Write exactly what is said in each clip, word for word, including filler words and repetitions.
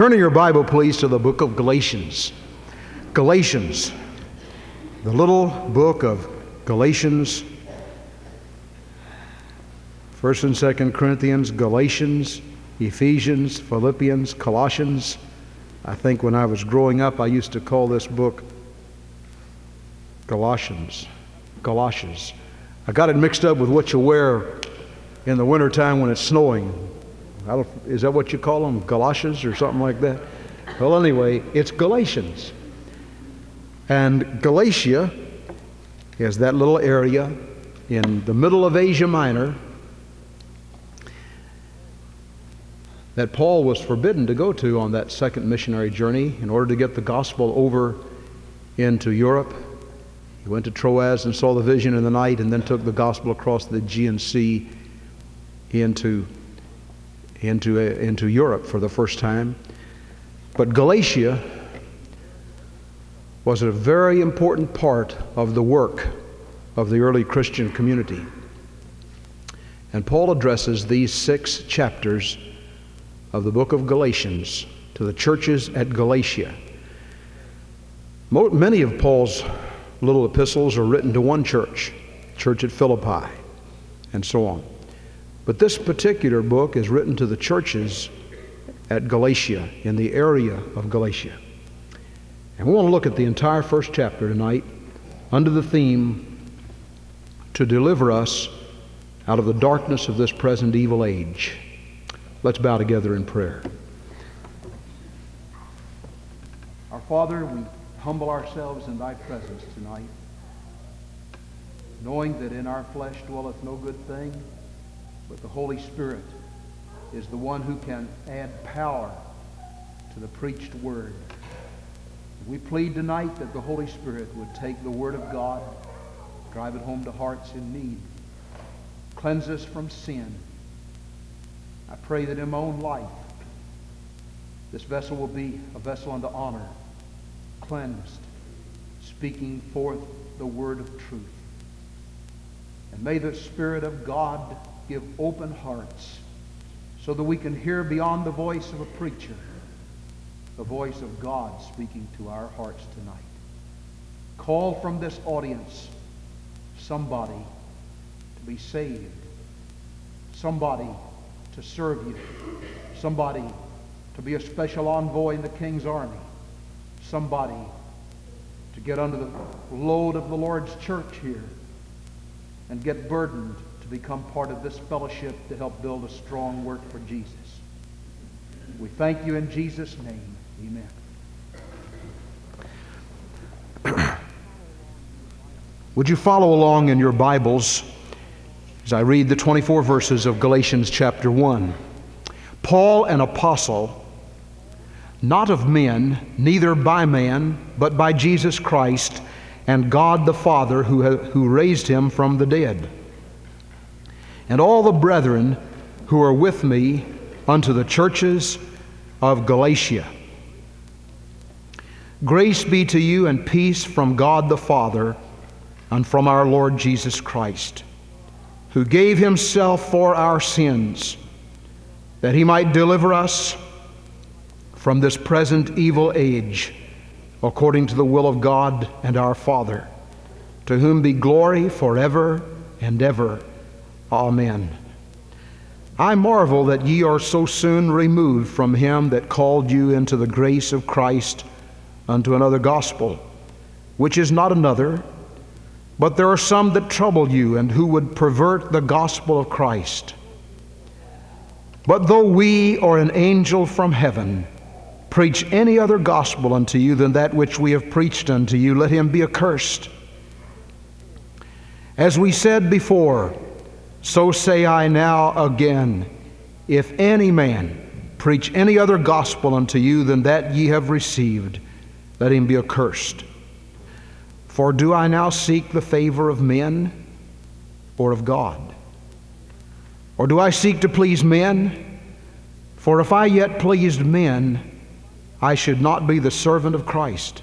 Turn in your Bible, please, to the book of Galatians. Galatians, the little book of Galatians, First and Second Corinthians, Galatians, Ephesians, Philippians, Colossians. I think when I was growing up, I used to call this book Colossians, Galatians. I got it mixed up with what you wear in the wintertime when it's snowing. I don't, is that what you call them, galoshes or something like that? Well, anyway, it's Galatians. And Galatia is that little area in the middle of Asia Minor that Paul was forbidden to go to on that second missionary journey in order to get the gospel over into Europe. He went to Troas and saw the vision in the night and then took the gospel across the Aegean Sea into, into, into Europe for the first time. But Galatia was a very important part of the work of the early Christian community. And Paul addresses these six chapters of the book of Galatians to the churches at Galatia. Mo- many of Paul's little epistles are written to one church, church at Philippi, and so on. But this particular book is written to the churches at Galatia, in the area of Galatia. And we want to look at the entire first chapter tonight under the theme, to deliver us out of the darkness of this present evil age. Let's bow together in prayer. Our Father, we humble ourselves in thy presence tonight, knowing that in our flesh dwelleth no good thing, but the Holy Spirit is the one who can add power to the preached word. We plead tonight that the Holy Spirit would take the word of God, drive it home to hearts in need, cleanse us from sin. I pray that in my own life, this vessel will be a vessel unto honor, cleansed, speaking forth the word of truth. And may the Spirit of God give open hearts so that we can hear beyond the voice of a preacher, the voice of God speaking to our hearts tonight. Call from this audience somebody to be saved, somebody to serve you, somebody to be a special envoy in the King's army, somebody to get under the load of the Lord's church here and get burdened to become part of this fellowship to help build a strong work for Jesus. We thank you in Jesus' name. Amen. Would you follow along in your Bibles as I read the twenty-four verses of Galatians chapter one? Paul, an apostle, not of men, neither by man, but by Jesus Christ and God the Father who, who raised him from the dead. And all the brethren who are with me unto the churches of Galatia. Grace be to you and peace from God the Father and from our Lord Jesus Christ, who gave himself for our sins, that he might deliver us from this present evil age, according to the will of God and our Father, to whom be glory forever and ever. Amen. I marvel that ye are so soon removed from him that called you into the grace of Christ unto another gospel, which is not another, but there are some that trouble you and who would pervert the gospel of Christ. But though we or an angel from heaven preach any other gospel unto you than that which we have preached unto you, let him be accursed. As we said before, so say I now again, if any man preach any other gospel unto you than that ye have received, let him be accursed. For do I now seek the favor of men or of God? Or do I seek to please men? For if I yet pleased men, I should not be the servant of Christ.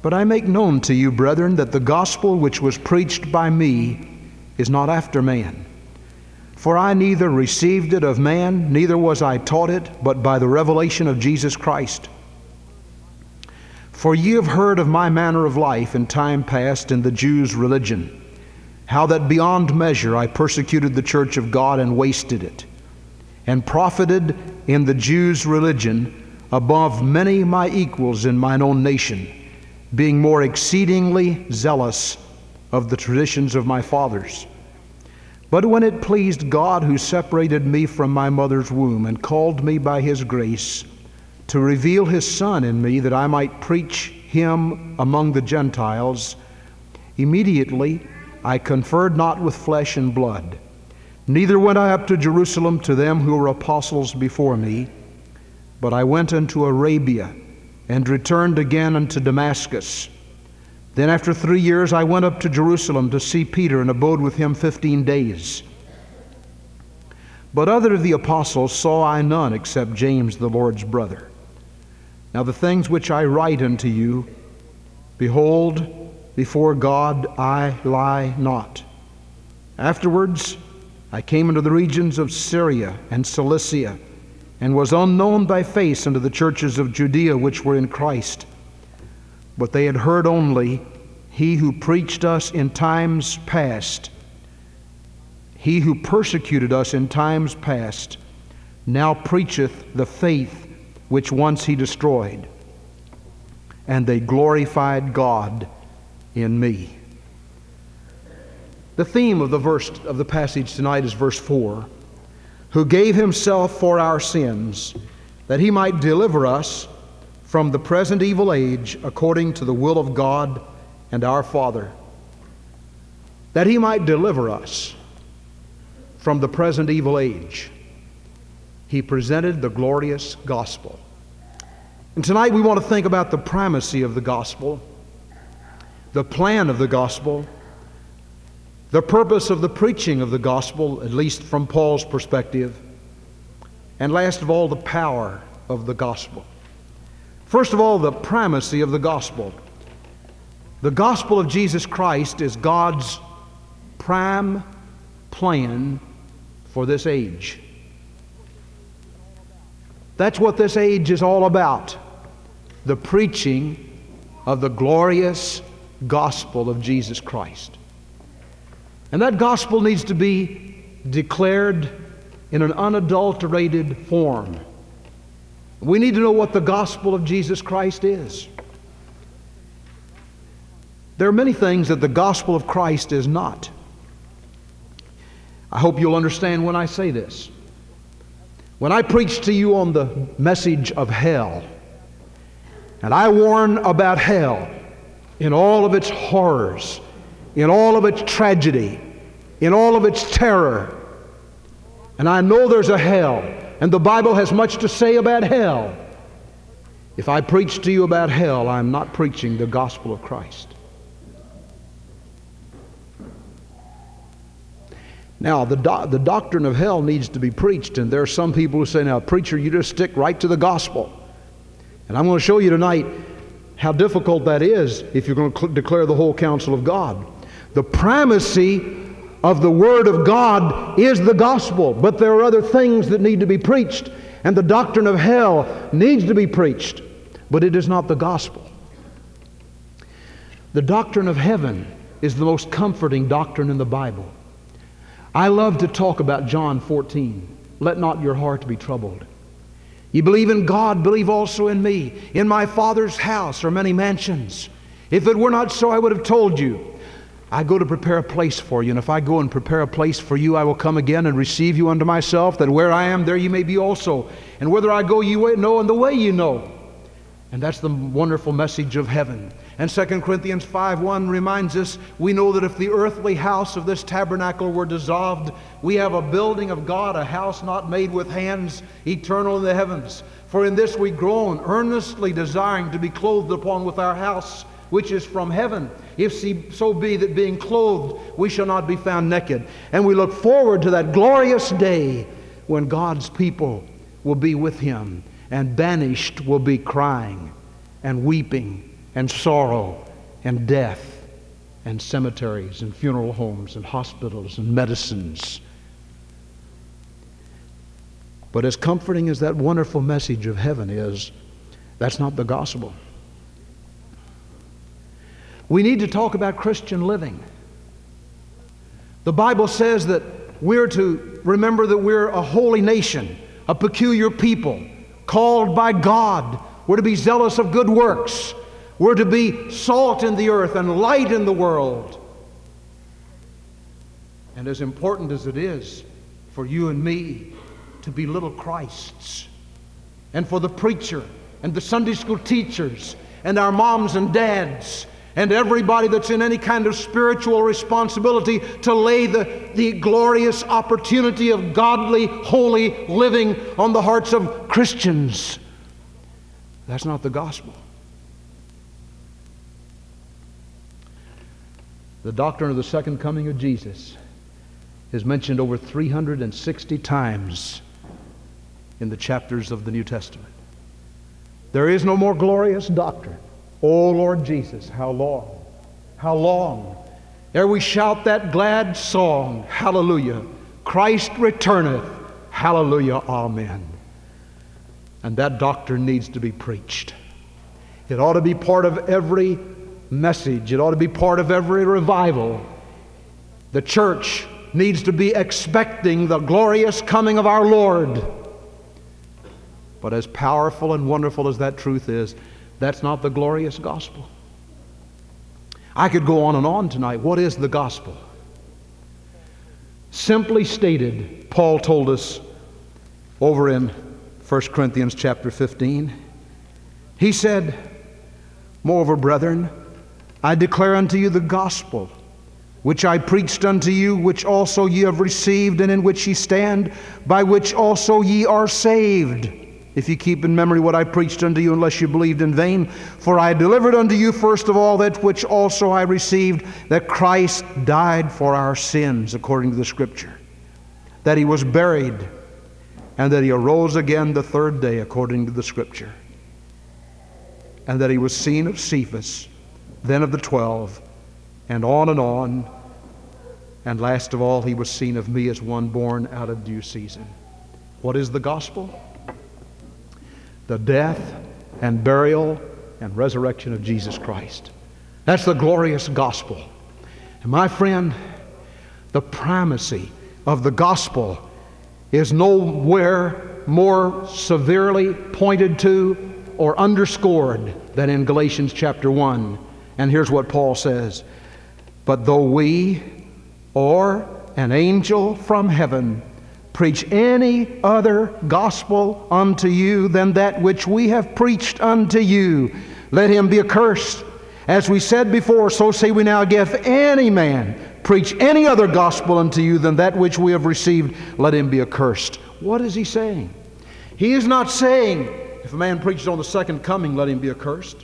But I make known to you, brethren, that the gospel which was preached by me is not after man. For I neither received it of man, neither was I taught it, but by the revelation of Jesus Christ. For ye have heard of my manner of life in time past in the Jews' religion, how that beyond measure I persecuted the church of God and wasted it, and profited in the Jews' religion above many my equals in mine own nation, being more exceedingly zealous of the traditions of my fathers. But when it pleased God, who separated me from my mother's womb and called me by His grace to reveal His Son in me that I might preach Him among the Gentiles, immediately I conferred not with flesh and blood, neither went I up to Jerusalem to them who were apostles before me, but I went unto Arabia and returned again unto Damascus. Then after three years I went up to Jerusalem to see Peter and abode with him fifteen days. But other of the apostles saw I none except James the Lord's brother. Now the things which I write unto you, behold, before God I lie not. Afterwards I came into the regions of Syria and Cilicia, and was unknown by face unto the churches of Judea which were in Christ. But they had heard only He who preached us in times past, He who persecuted us in times past, now preacheth the faith which once He destroyed. And they glorified God in me. The theme of the verse of the passage tonight is verse four, who gave Himself for our sins, that He might deliver us from the present evil age, according to the will of God and our Father. That He might deliver us from the present evil age, He presented the glorious gospel. And tonight we want to think about the primacy of the gospel, the plan of the gospel, the purpose of the preaching of the gospel, at least from Paul's perspective, and last of all, the power of the gospel. First of all, the primacy of the gospel. The gospel of Jesus Christ is God's prime plan for this age. That's what this age is all about, the preaching of the glorious gospel of Jesus Christ. And that gospel needs to be declared in an unadulterated form. We need to know what the gospel of Jesus Christ is. There are many things that the gospel of Christ is not. I hope you'll understand when I say this. When I preach to you on the message of hell, and I warn about hell in all of its horrors, in all of its tragedy, in all of its terror, and I know there's a hell, and the Bible has much to say about hell. If I preach to you about hell, I'm not preaching the gospel of Christ. Now, the, do- the doctrine of hell needs to be preached, and there are some people who say, now, preacher, you just stick right to the gospel. And I'm going to show you tonight how difficult that is if you're going to cl- declare the whole counsel of God. The primacy of the Word of God is the gospel, but there are other things that need to be preached, and the doctrine of hell needs to be preached, but it is not the gospel. The doctrine of heaven is the most comforting doctrine in the Bible. I love to talk about John fourteen. Let not your heart be troubled. You believe in God, believe also in me. In my Father's house are many mansions. If it were not so, I would have told you. I go to prepare a place for you, and if I go and prepare a place for you, I will come again and receive you unto myself, that where I am, there you may be also. And whither I go, you know, and the way you know. And that's the wonderful message of heaven. And Second Corinthians five one reminds us, we know that if the earthly house of this tabernacle were dissolved, we have a building of God, a house not made with hands, eternal in the heavens. For in this we groan, earnestly desiring to be clothed upon with our house, which is from heaven, if so be that being clothed we shall not be found naked. And we look forward to that glorious day when God's people will be with Him, and banished will be crying and weeping and sorrow and death and cemeteries and funeral homes and hospitals and medicines. But as comforting as that wonderful message of heaven is, that's not the gospel. We need to talk about Christian living. The Bible says that we're to remember that we're a holy nation, a peculiar people, called by God. We're to be zealous of good works. We're to be salt in the earth and light in the world. And as important as it is for you and me to be little Christs, and for the preacher and the Sunday school teachers and our moms and dads and everybody that's in any kind of spiritual responsibility to lay the, the glorious opportunity of godly, holy living on the hearts of Christians. That's not the gospel. The doctrine of the second coming of Jesus is mentioned over three hundred sixty times in the chapters of the New Testament. There is no more glorious doctrine. Oh, Lord Jesus, how long, how long, ere we shout that glad song, hallelujah, Christ returneth, hallelujah, amen. And that doctrine needs to be preached. It ought to be part of every message. It ought to be part of every revival. The church needs to be expecting the glorious coming of our Lord. But as powerful and wonderful as that truth is, that's not the glorious gospel. I could go on and on tonight. What is the gospel? Simply stated, Paul told us over in First Corinthians chapter fifteen. He said, "Moreover, brethren, I declare unto you the gospel, which I preached unto you, which also ye have received, and in which ye stand, by which also ye are saved. If you keep in memory what I preached unto you, unless you believed in vain. For I delivered unto you first of all that which also I received, that Christ died for our sins, according to the Scripture, that he was buried, and that he arose again the third day, according to the Scripture, and that he was seen of Cephas, then of the twelve, and on and on, and last of all, he was seen of me as one born out of due season." What is the gospel? The death and burial and resurrection of Jesus Christ. That's the glorious gospel. And my friend, the primacy of the gospel is nowhere more severely pointed to or underscored than in Galatians chapter one. And here's what Paul says, "But though we or an angel from heaven preach any other gospel unto you than that which we have preached unto you, let him be accursed. As we said before, so say we now, if any man preach any other gospel unto you than that which we have received, let him be accursed." What is he saying? He is not saying, if a man preaches on the second coming, let him be accursed.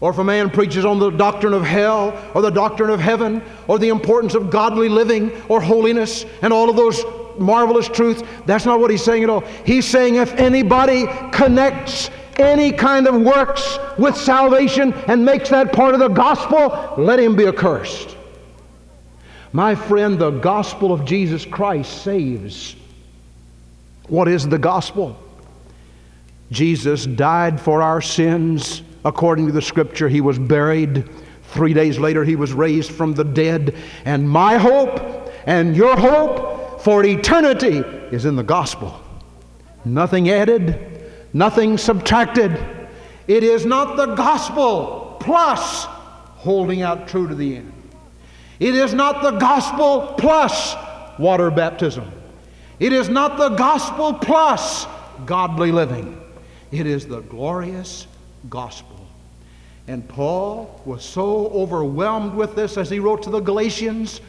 Or if a man preaches on the doctrine of hell, or the doctrine of heaven, or the importance of godly living, or holiness, and all of those marvelous truths, that's not what he's saying at all. He's saying if anybody connects any kind of works with salvation and makes that part of the gospel, let him be accursed. My friend, the gospel of Jesus Christ saves. What is the gospel? Jesus died for our sins according to the Scripture. He was buried. Three days later, he was raised from the dead. And my hope and your hope for eternity is in the gospel. Nothing added, nothing subtracted. It is not the gospel plus holding out true to the end. It is not the gospel plus water baptism. It is not the gospel plus godly living. It is the glorious gospel. And Paul was so overwhelmed with this as he wrote to the Galatians,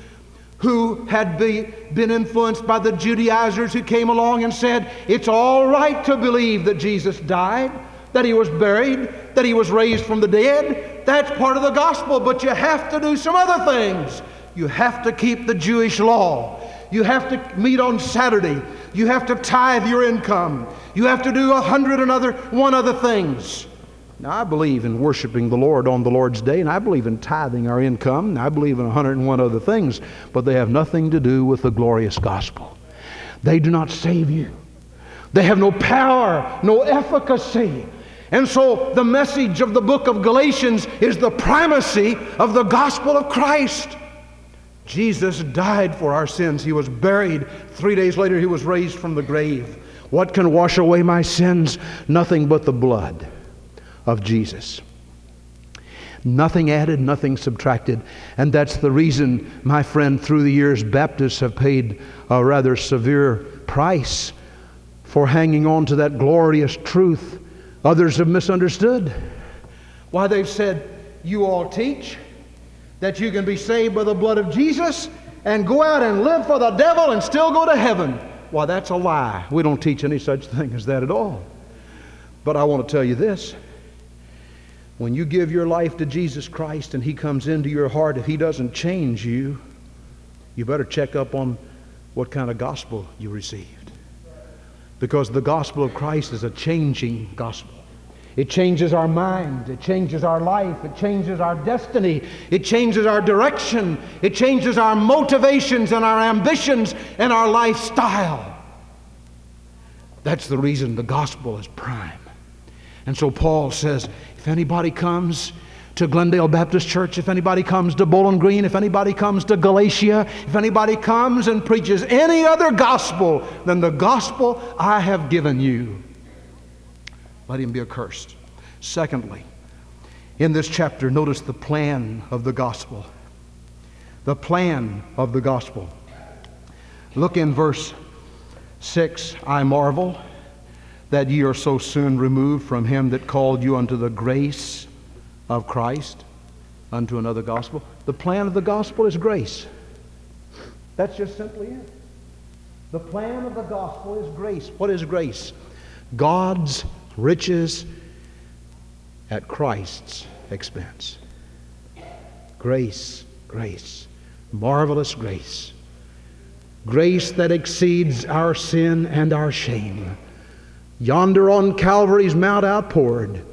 who had be, been influenced by the Judaizers who came along and said, it's all right to believe that Jesus died, that he was buried, that he was raised from the dead. That's part of the gospel, but you have to do some other things. You have to keep the Jewish law. You have to meet on Saturday. You have to tithe your income. You have to do a hundred and other one other things. Now, I believe in worshiping the Lord on the Lord's day, and I believe in tithing our income, and I believe in a hundred and one other things, but they have nothing to do with the glorious gospel. They do not save you. They have no power, no efficacy. And so the message of the book of Galatians is the primacy of the gospel of Christ. Jesus died for our sins. He was buried. Three days later, he was raised from the grave. What can wash away my sins? Nothing but the blood of Jesus. Nothing added, nothing subtracted. And that's the reason, my friend, through the years, Baptists have paid a rather severe price for hanging on to that glorious truth. Others have misunderstood. Why, they've said, you all teach that you can be saved by the blood of Jesus and go out and live for the devil and still go to heaven. Why, that's a lie. We don't teach any such thing as that at all. But I want to tell you this. When you give your life to Jesus Christ and He comes into your heart, if He doesn't change you, you better check up on what kind of gospel you received. Because the gospel of Christ is a changing gospel. It changes our mind. It changes our life. It changes our destiny. It changes our direction. It changes our motivations and our ambitions and our lifestyle. That's the reason the gospel is prime. And so Paul says, if anybody comes to Glendale Baptist Church, if anybody comes to Bowling Green, if anybody comes to Galatia, if anybody comes and preaches any other gospel than the gospel I have given you, let him be accursed. Secondly, in this chapter, notice the plan of the gospel. The plan of the gospel. Look in verse six, I marvel that ye are so soon removed from him that called you unto the grace of Christ, unto another gospel. The plan of the gospel is grace. That's just simply it. The plan of the gospel is grace. What is grace? God's riches at Christ's expense. Grace, grace, marvelous grace. Grace that exceeds our sin and our shame. Yonder on Calvary's mount outpoured,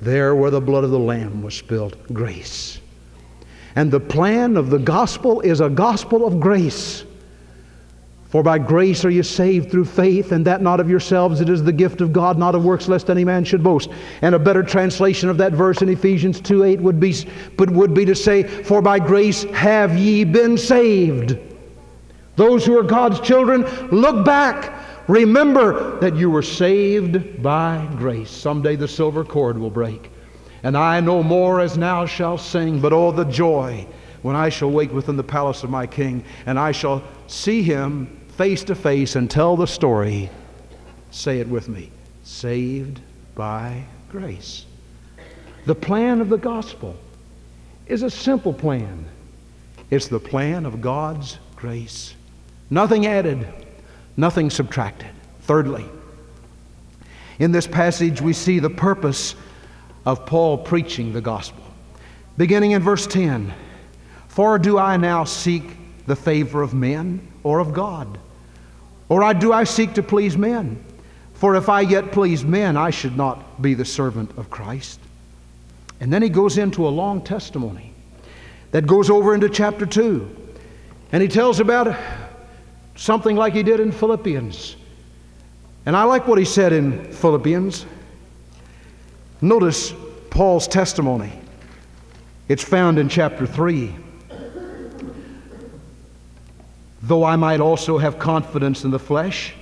there where the blood of the Lamb was spilled, grace. And the plan of the gospel is a gospel of grace. For by grace are you saved through faith, and that not of yourselves, it is the gift of God, not of works, lest any man should boast. And a better translation of that verse in Ephesians two eight would be, but would be to say, for by grace have ye been saved. Those who are God's children, look back. Remember that you were saved by grace. Someday the silver cord will break. And I no more as now shall sing, but oh, the joy when I shall wake within the palace of my King, and I shall see him face to face and tell the story. Say it with me. Saved by grace. The plan of the gospel is a simple plan. It's the plan of God's grace. Nothing added. Nothing subtracted. Thirdly, in this passage we see the purpose of Paul preaching the gospel. Beginning in verse ten, for do I now seek the favor of men or of God? Or I do I seek to please men? For if I yet please men, I should not be the servant of Christ. And then he goes into a long testimony that goes over into chapter two. And he tells about something like he did in Philippians. And I like what he said in Philippians. Notice Paul's testimony. It's found in chapter three. Though I might also have confidence in the flesh,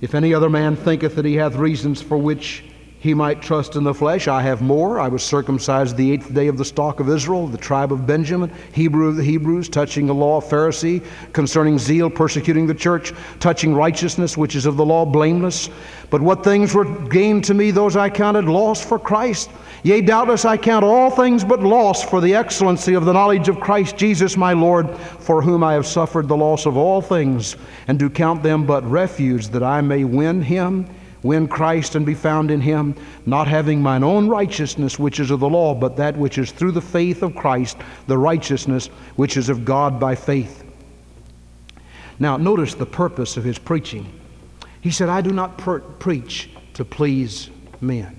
if any other man thinketh that he hath reasons for which he might trust in the flesh, I have more. I was circumcised the eighth day of the stock of Israel, the tribe of Benjamin, Hebrew of the Hebrews, touching the law, Pharisee, concerning zeal, persecuting the church, touching righteousness, which is of the law, blameless. But what things were gained to me, those I counted loss for Christ. Yea, doubtless I count all things but loss for the excellency of the knowledge of Christ Jesus my Lord, for whom I have suffered the loss of all things, and do count them but refuse, that I may win him. When Christ and be found in him, not having mine own righteousness which is of the law, but that which is through the faith of Christ, the righteousness which is of God by faith. Now notice the purpose of his preaching. He said, I do not per- preach to please men.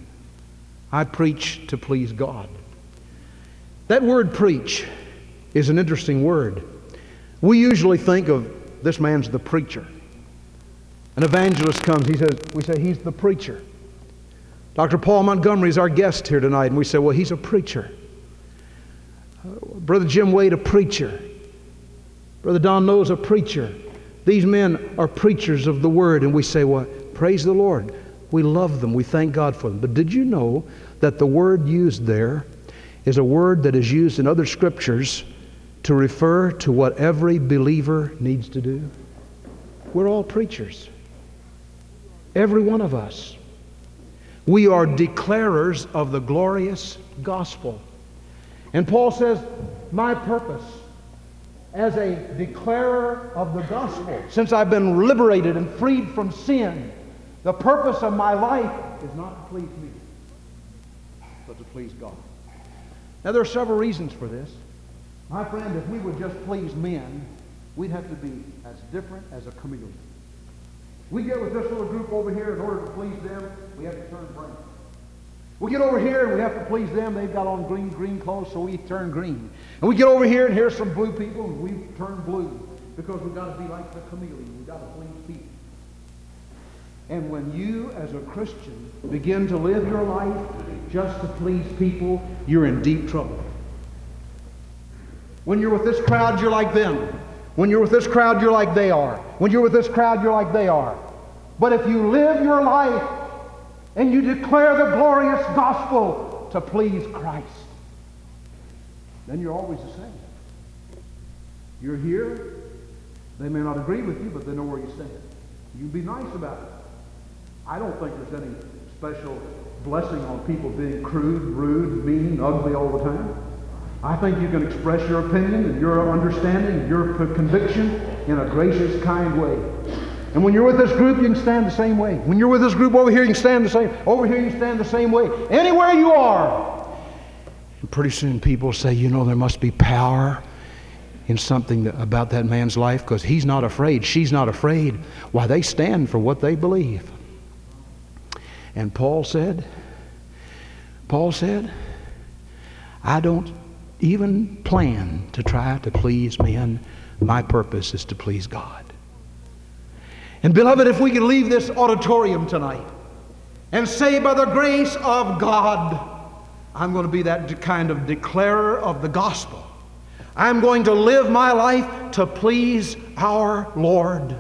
I preach to please God. That word preach is an interesting word. We usually think of this man's the preacher. An evangelist comes, he says, we say, he's the preacher. Doctor Paul Montgomery is our guest here tonight, and we say, well, he's a preacher. Brother Jim Wade, a preacher. Brother Don Knowles, a preacher. These men are preachers of the Word, and we say, well, praise the Lord. We love them. We thank God for them. But did you know that the word used there is a word that is used in other scriptures to refer to what every believer needs to do? We're all preachers. Every one of us. We are declarers of the glorious gospel. And Paul says, my purpose as a declarer of the gospel, since I've been liberated and freed from sin, the purpose of my life is not to please me, but to please God. Now, there are several reasons for this. My friend, if we would just please men, we'd have to be as different as a chameleon. We get with this little group over here in order to please them, we have to turn brown. We get over here and we have to please them. They've got on green, green clothes, so we turn green. And we get over here and here's some blue people, and we turn blue because we've got to be like the chameleon. We've got to please people. And when you, as a Christian, begin to live your life just to please people, you're in deep trouble. When you're with this crowd, you're like them. When you're with this crowd, you're like they are. When you're with this crowd, you're like they are. But if you live your life and you declare the glorious gospel to please Christ, then you're always the same. You're here. They may not agree with you, but they know where you stand. You be nice about it. I don't think there's any special blessing on people being crude, rude, mean, ugly all the time. I think you can express your opinion and your understanding and your conviction in a gracious, kind way. And when you're with this group, you can stand the same way. When you're with this group over here, you can stand the same. Over here, you can stand the same way. Anywhere you are. And pretty soon people say, you know, there must be power in something that, about that man's life, because he's not afraid, she's not afraid. Why, they stand for what they believe. And Paul said, Paul said, I don't even plan to try to please men. My purpose is to please God. And beloved, if we could leave this auditorium tonight and say, by the grace of God, I'm going to be that kind of declarer of the gospel. I'm going to live my life to please our Lord.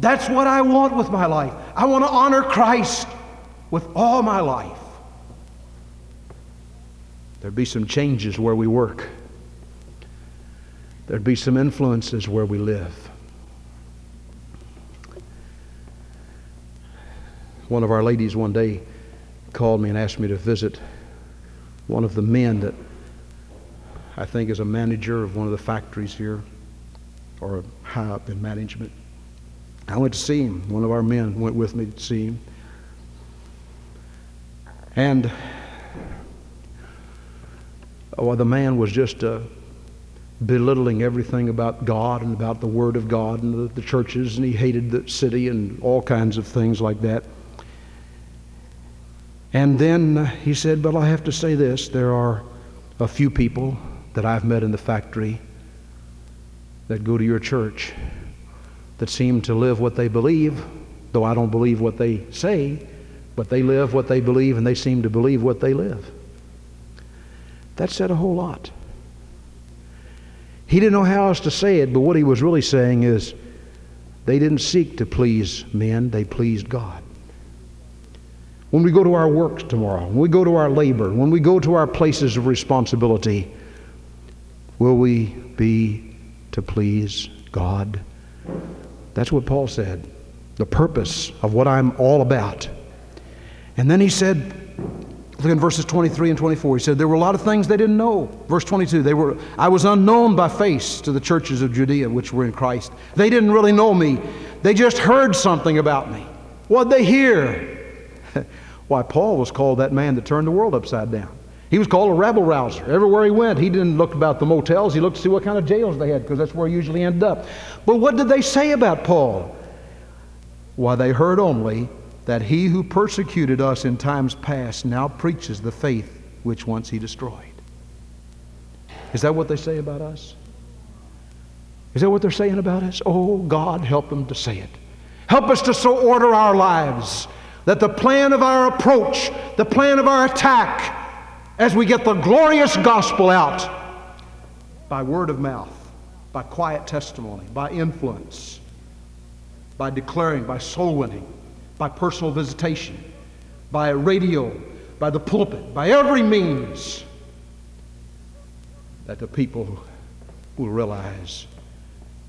That's what I want with my life. I want to honor Christ with all my life. There'd be some changes where we work. There'd be some influences where we live. One of our ladies one day called me and asked me to visit one of the men that I think is a manager of one of the factories here, or high up in management. I went to see him. One of our men went with me to see him. And oh, the man was just uh, belittling everything about God and about the Word of God and the, the churches, and he hated the city and all kinds of things like that. And then he said, but I have to say this, there are a few people that I've met in the factory that go to your church that seem to live what they believe, though I don't believe what they say, but they live what they believe and they seem to believe what they live. That said a whole lot. He didn't know how else to say it, but what he was really saying is they didn't seek to please men, they pleased God. When we go to our works tomorrow, when we go to our labor, when we go to our places of responsibility, will we be to please God? That's what Paul said, the purpose of what I'm all about. And then he said, look in verses twenty-three and twenty-four, he said there were a lot of things they didn't know. Verse twenty-two, they were, I was unknown by face to the churches of Judea which were in Christ. They didn't really know me. They just heard something about me. What'd they hear? Why, Paul was called that man that turned the world upside down. He was called a rabble-rouser. Everywhere he went, he didn't look about the motels. He looked to see what kind of jails they had, because that's where he usually ended up. But what did they say about Paul? Why, they heard only that he who persecuted us in times past now preaches the faith which once he destroyed. Is that what they say about us? Is that what they're saying about us? Oh, God, help them to say it. Help us to so order our lives that the plan of our approach, the plan of our attack, as we get the glorious gospel out by word of mouth, by quiet testimony, by influence, by declaring, by soul winning, by personal visitation, by radio, by the pulpit, by every means, that the people will realize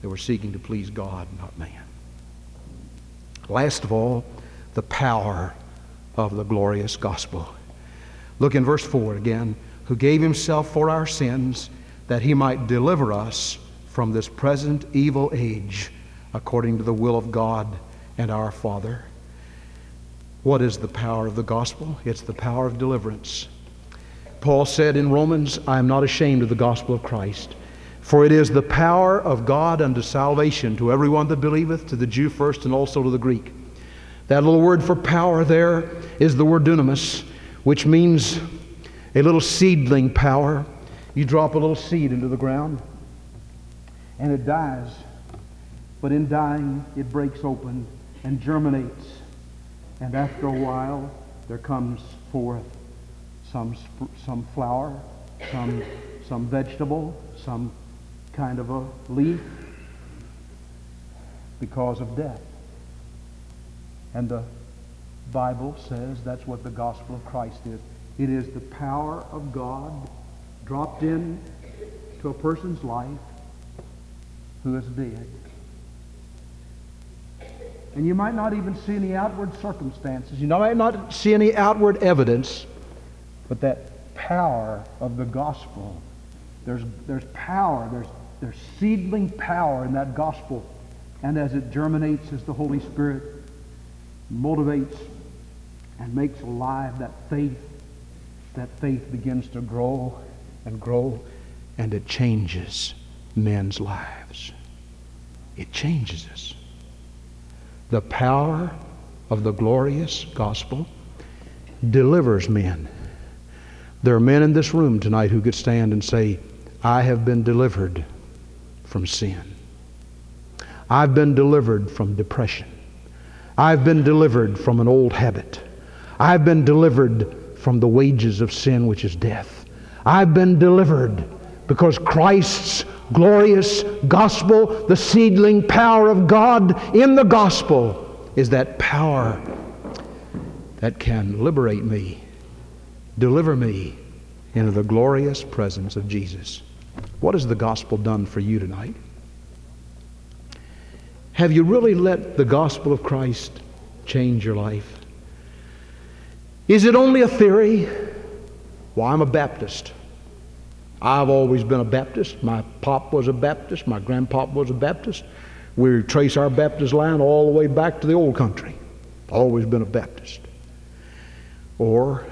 that we're seeking to please God, not man. Last of all, the power of the glorious gospel. Look in verse four again, who gave himself for our sins, that he might deliver us from this present evil age, according to the will of God and our Father. What is the power of the gospel? It's the power of deliverance. Paul said in Romans, I am not ashamed of the gospel of Christ, for it is the power of God unto salvation to everyone that believeth, to the Jew first and also to the Greek. That little word for power there is the word dunamis, which means a little seedling power. You drop a little seed into the ground and it dies, but in dying it breaks open and germinates, and after a while there comes forth some some flower, some some vegetable, some kind of a leaf, because of death. And the Bible says that's what the gospel of Christ is. It is the power of God dropped in to a person's life who is dead. And you might not even see any outward circumstances. You might not see any outward evidence, but that power of the gospel, there's there's power, there's there's seedling power in that gospel. And as it germinates, as the Holy Spirit motivates and makes alive that faith, that faith begins to grow and grow, and it changes men's lives. It changes us. The power of the glorious gospel delivers men. There are men in this room tonight who could stand and say, I have been delivered from sin. I've been delivered from depression. I've been delivered from an old habit. I've been delivered from the wages of sin, which is death. I've been delivered because Christ's glorious gospel, the seedling power of God in the gospel, is that power that can liberate me, deliver me into the glorious presence of Jesus. What has the gospel done for you tonight? Have you really let the gospel of Christ change your life? Is it only a theory? Well, I'm a Baptist. I've always been a Baptist. My pop was a Baptist. My grandpop was a Baptist. We trace our Baptist line all the way back to the old country. Always been a Baptist. Or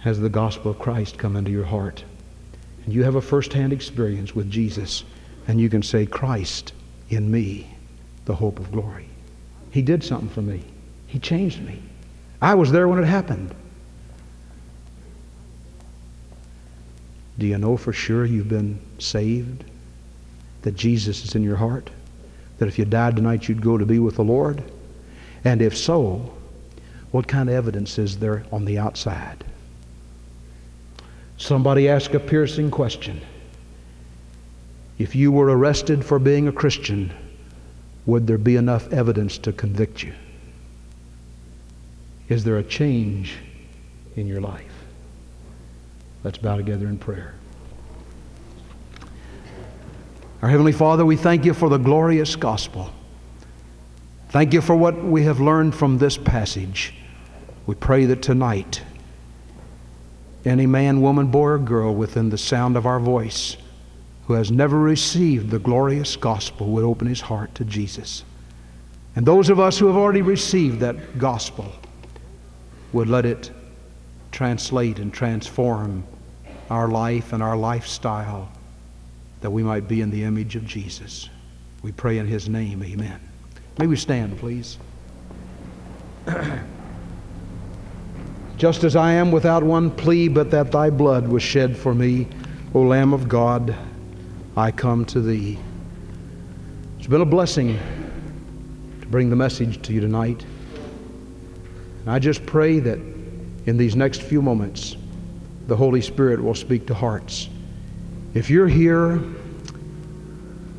has the gospel of Christ come into your heart, and you have a first-hand experience with Jesus, and you can say, Christ in me, the hope of glory. He did something for me. He changed me. I was there when it happened. Do you know for sure you've been saved? That Jesus is in your heart? That if you died tonight, you'd go to be with the Lord? And if so, what kind of evidence is there on the outside? Somebody asked a piercing question. If you were arrested for being a Christian, would there be enough evidence to convict you? Is there a change in your life? Let's bow together in prayer. Our Heavenly Father, we thank you for the glorious gospel. Thank you for what we have learned from this passage. We pray that tonight, any man, woman, boy, or girl within the sound of our voice who has never received the glorious gospel would open his heart to Jesus. And those of us who have already received that gospel would let it translate and transform our life and our lifestyle, that we might be in the image of Jesus. We pray in His name, amen. May we stand, please. Just as I am without one plea, but that thy blood was shed for me, O Lamb of God, I come to thee. It's been a blessing bring the message to you tonight. And I just pray that in these next few moments, the Holy Spirit will speak to hearts. If you're here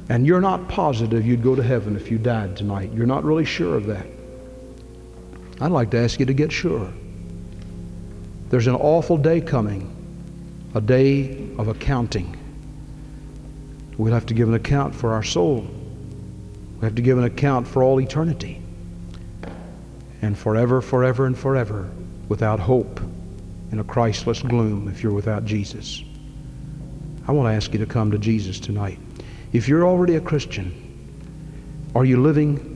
and you're not positive you'd go to heaven if you died tonight, you're not really sure of that, I'd like to ask you to get sure. There's an awful day coming, a day of accounting. We'll have to give an account for our soul. We'll have to give an account for all eternity. And forever, forever, and forever, without hope, in a Christless gloom if you're without Jesus. I want to ask you to come to Jesus tonight. If you're already a Christian, are you living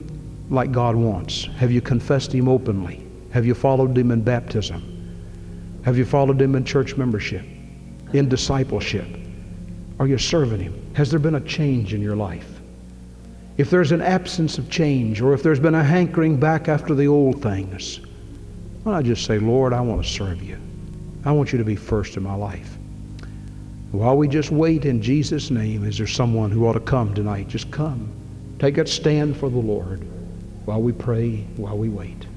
like God wants? Have you confessed Him openly? Have you followed Him in baptism? Have you followed Him in church membership, in discipleship? Are you serving Him? Has there been a change in your life? If there's an absence of change, or if there's been a hankering back after the old things, why not just say, Lord, I want to serve you. I want you to be first in my life. While we just wait in Jesus' name, is there someone who ought to come tonight? Just come. Take a stand for the Lord while we pray, while we wait.